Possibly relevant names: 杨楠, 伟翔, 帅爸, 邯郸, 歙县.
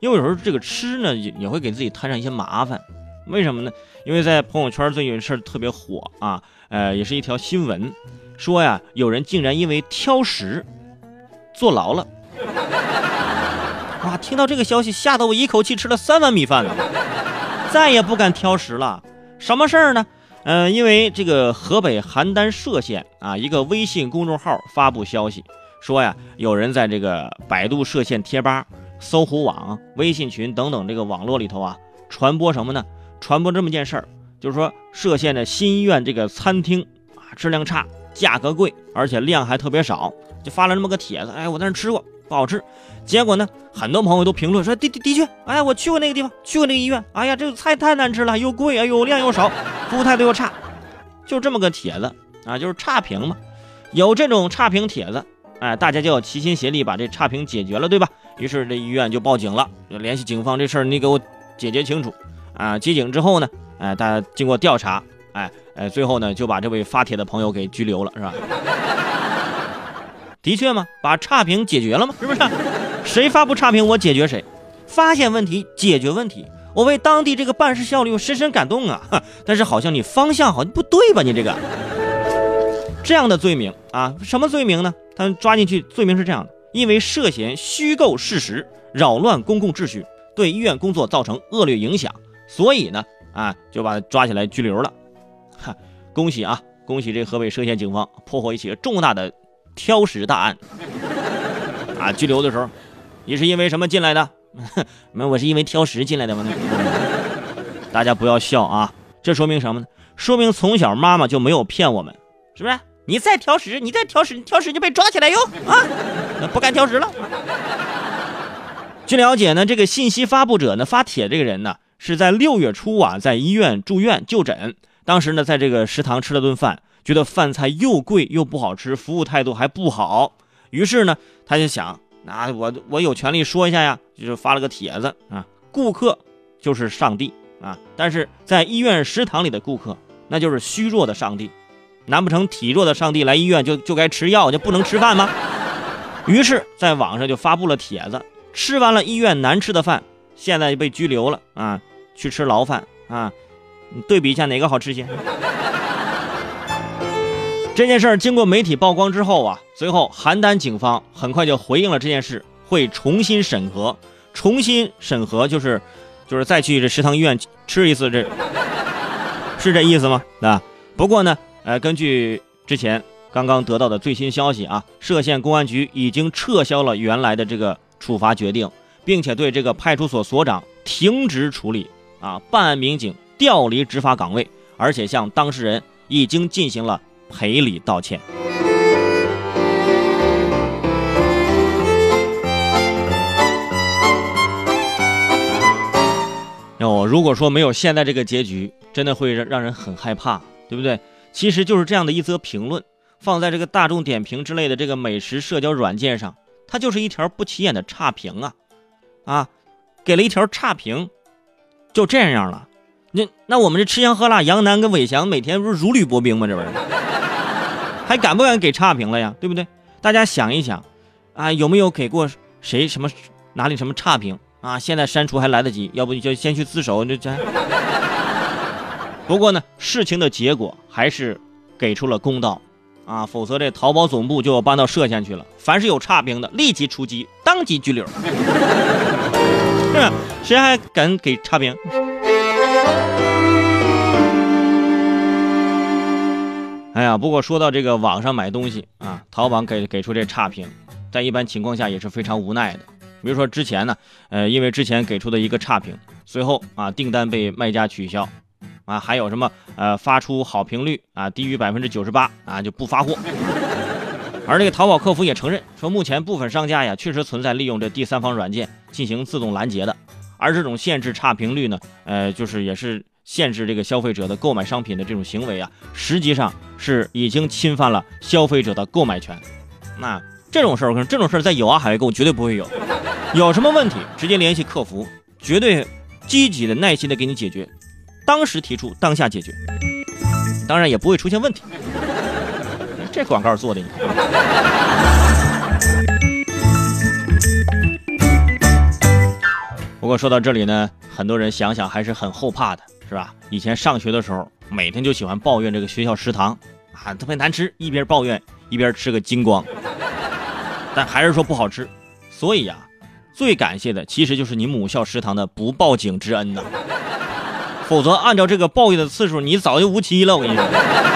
因为有时候这个吃呢也会给自己摊上一些麻烦。为什么呢？因为在朋友圈最近有事特别火啊，也是一条新闻，说呀有人竟然因为挑食坐牢了。哇，听到这个消息吓得我一口气吃了3碗米饭了，再也不敢挑食了。什么事儿呢？因为这个河北邯郸歙县啊，一个微信公众号发布消息说呀，有人在这个百度歙县贴吧、搜狐网、微信群等等这个网络里头啊，传播什么呢？传播这么件事儿，就是说歙县的新医院这个餐厅啊，质量差，价格贵，而且量还特别少，就发了这么个帖子。哎，我在那吃过，不好吃。结果呢，很多朋友都评论说，的确，哎，我去过那个地方，去过那个医院，哎呀，这个菜太难吃了，又贵，哎呦，量又少，服务态度又差，就这么个帖子啊，就是差评嘛。有这种差评帖子，哎，大家就要齐心协力把这差评解决了，对吧？于是这医院就报警了，就联系警方，这事儿你给我解决清楚啊！接警之后呢，哎，大家经过调查，哎，最后呢就把这位发帖的朋友给拘留了，是吧？的确嘛，把差评解决了吗？是不是？谁发布差评，我解决谁，发现问题，解决问题。我为当地这个办事效率，我深深感动啊！但是好像你方向好像不对吧？你这样的罪名啊，什么罪名呢？他们抓进去罪名是这样的，因为涉嫌虚构事实，扰乱公共秩序，对医院工作造成恶劣影响，所以呢啊就把他抓起来拘留了。恭喜这河北歙县警方破获一起重大的挑食大案啊！拘留的时候你是因为什么进来的？我是因为挑食进来的吗？大家不要笑啊，这说明什么呢？说明从小妈妈就没有骗我们，是不是？你再挑食就被抓起来哟啊！不敢挑食了。据了解呢，这个信息发布者呢，发帖这个人呢，是在6月初啊，在医院住院就诊。当时呢，在这个食堂吃了顿饭，觉得饭菜又贵又不好吃，服务态度还不好。于是呢，他就想，我有权利说一下呀，就是发了个帖子啊，顾客就是上帝啊，但是在医院食堂里的顾客，那就是虚弱的上帝。难不成体弱的上帝来医院就该吃药，就不能吃饭吗？于是在网上就发布了帖子，吃完了医院难吃的饭，现在就被拘留了啊，去吃牢饭啊，你对比一下哪个好吃些？这件事儿经过媒体曝光之后啊，随后邯郸警方很快就回应了这件事，会重新审核，就是再去这食堂医院吃一次，这是这意思吗？啊，不过呢。根据之前刚刚得到的最新消息啊，歙县公安局已经撤销了原来的这个处罚决定，并且对这个派出所所长停职处理啊，办案民警调离执法岗位，而且向当事人已经进行了赔礼道歉。如果说没有现在这个结局，真的会让人很害怕，对不对？其实就是这样的一则评论，放在这个大众点评之类的这个美食社交软件上，它就是一条不起眼的差评啊，给了一条差评，就这样了。那我们这吃香喝辣，杨楠跟伟翔每天不是如履薄冰吗？这玩意儿还敢不敢给差评了呀？对不对？大家想一想啊，有没有给过谁什么哪里什么差评啊？现在删除还来得及，要不你就先去自首这。不过呢，事情的结果还是给出了公道啊，否则这淘宝总部就要搬到歙县去了。凡是有差评的，立即出击，当即拘留。谁还敢给差评？哎呀，不过说到这个网上买东西啊，淘宝给出这差评，在一般情况下也是非常无奈的。比如说之前呢，因为之前给出的一个差评，随后啊订单被卖家取消。啊，还有什么发出好评率啊低于98%啊就不发货。而这个淘宝客服也承认说，目前部分商家呀确实存在利用这第三方软件进行自动拦截的，而这种限制差评率呢，就是也是限制这个消费者的购买商品的这种行为啊，实际上是已经侵犯了消费者的购买权。那这种事儿在有啊海购绝对不会有，有什么问题直接联系客服，绝对积极的、耐心的给你解决。当时提出，当下解决，当然也不会出现问题。这广告做的，不过说到这里呢，很多人想想还是很后怕的，是吧？以前上学的时候，每天就喜欢抱怨这个学校食堂啊特别难吃，一边抱怨一边吃个精光，但还是说不好吃。所以啊，最感谢的其实就是你母校食堂的不报警之恩呐，否则按照这个抱怨的次数，你早就无期了，我跟你说。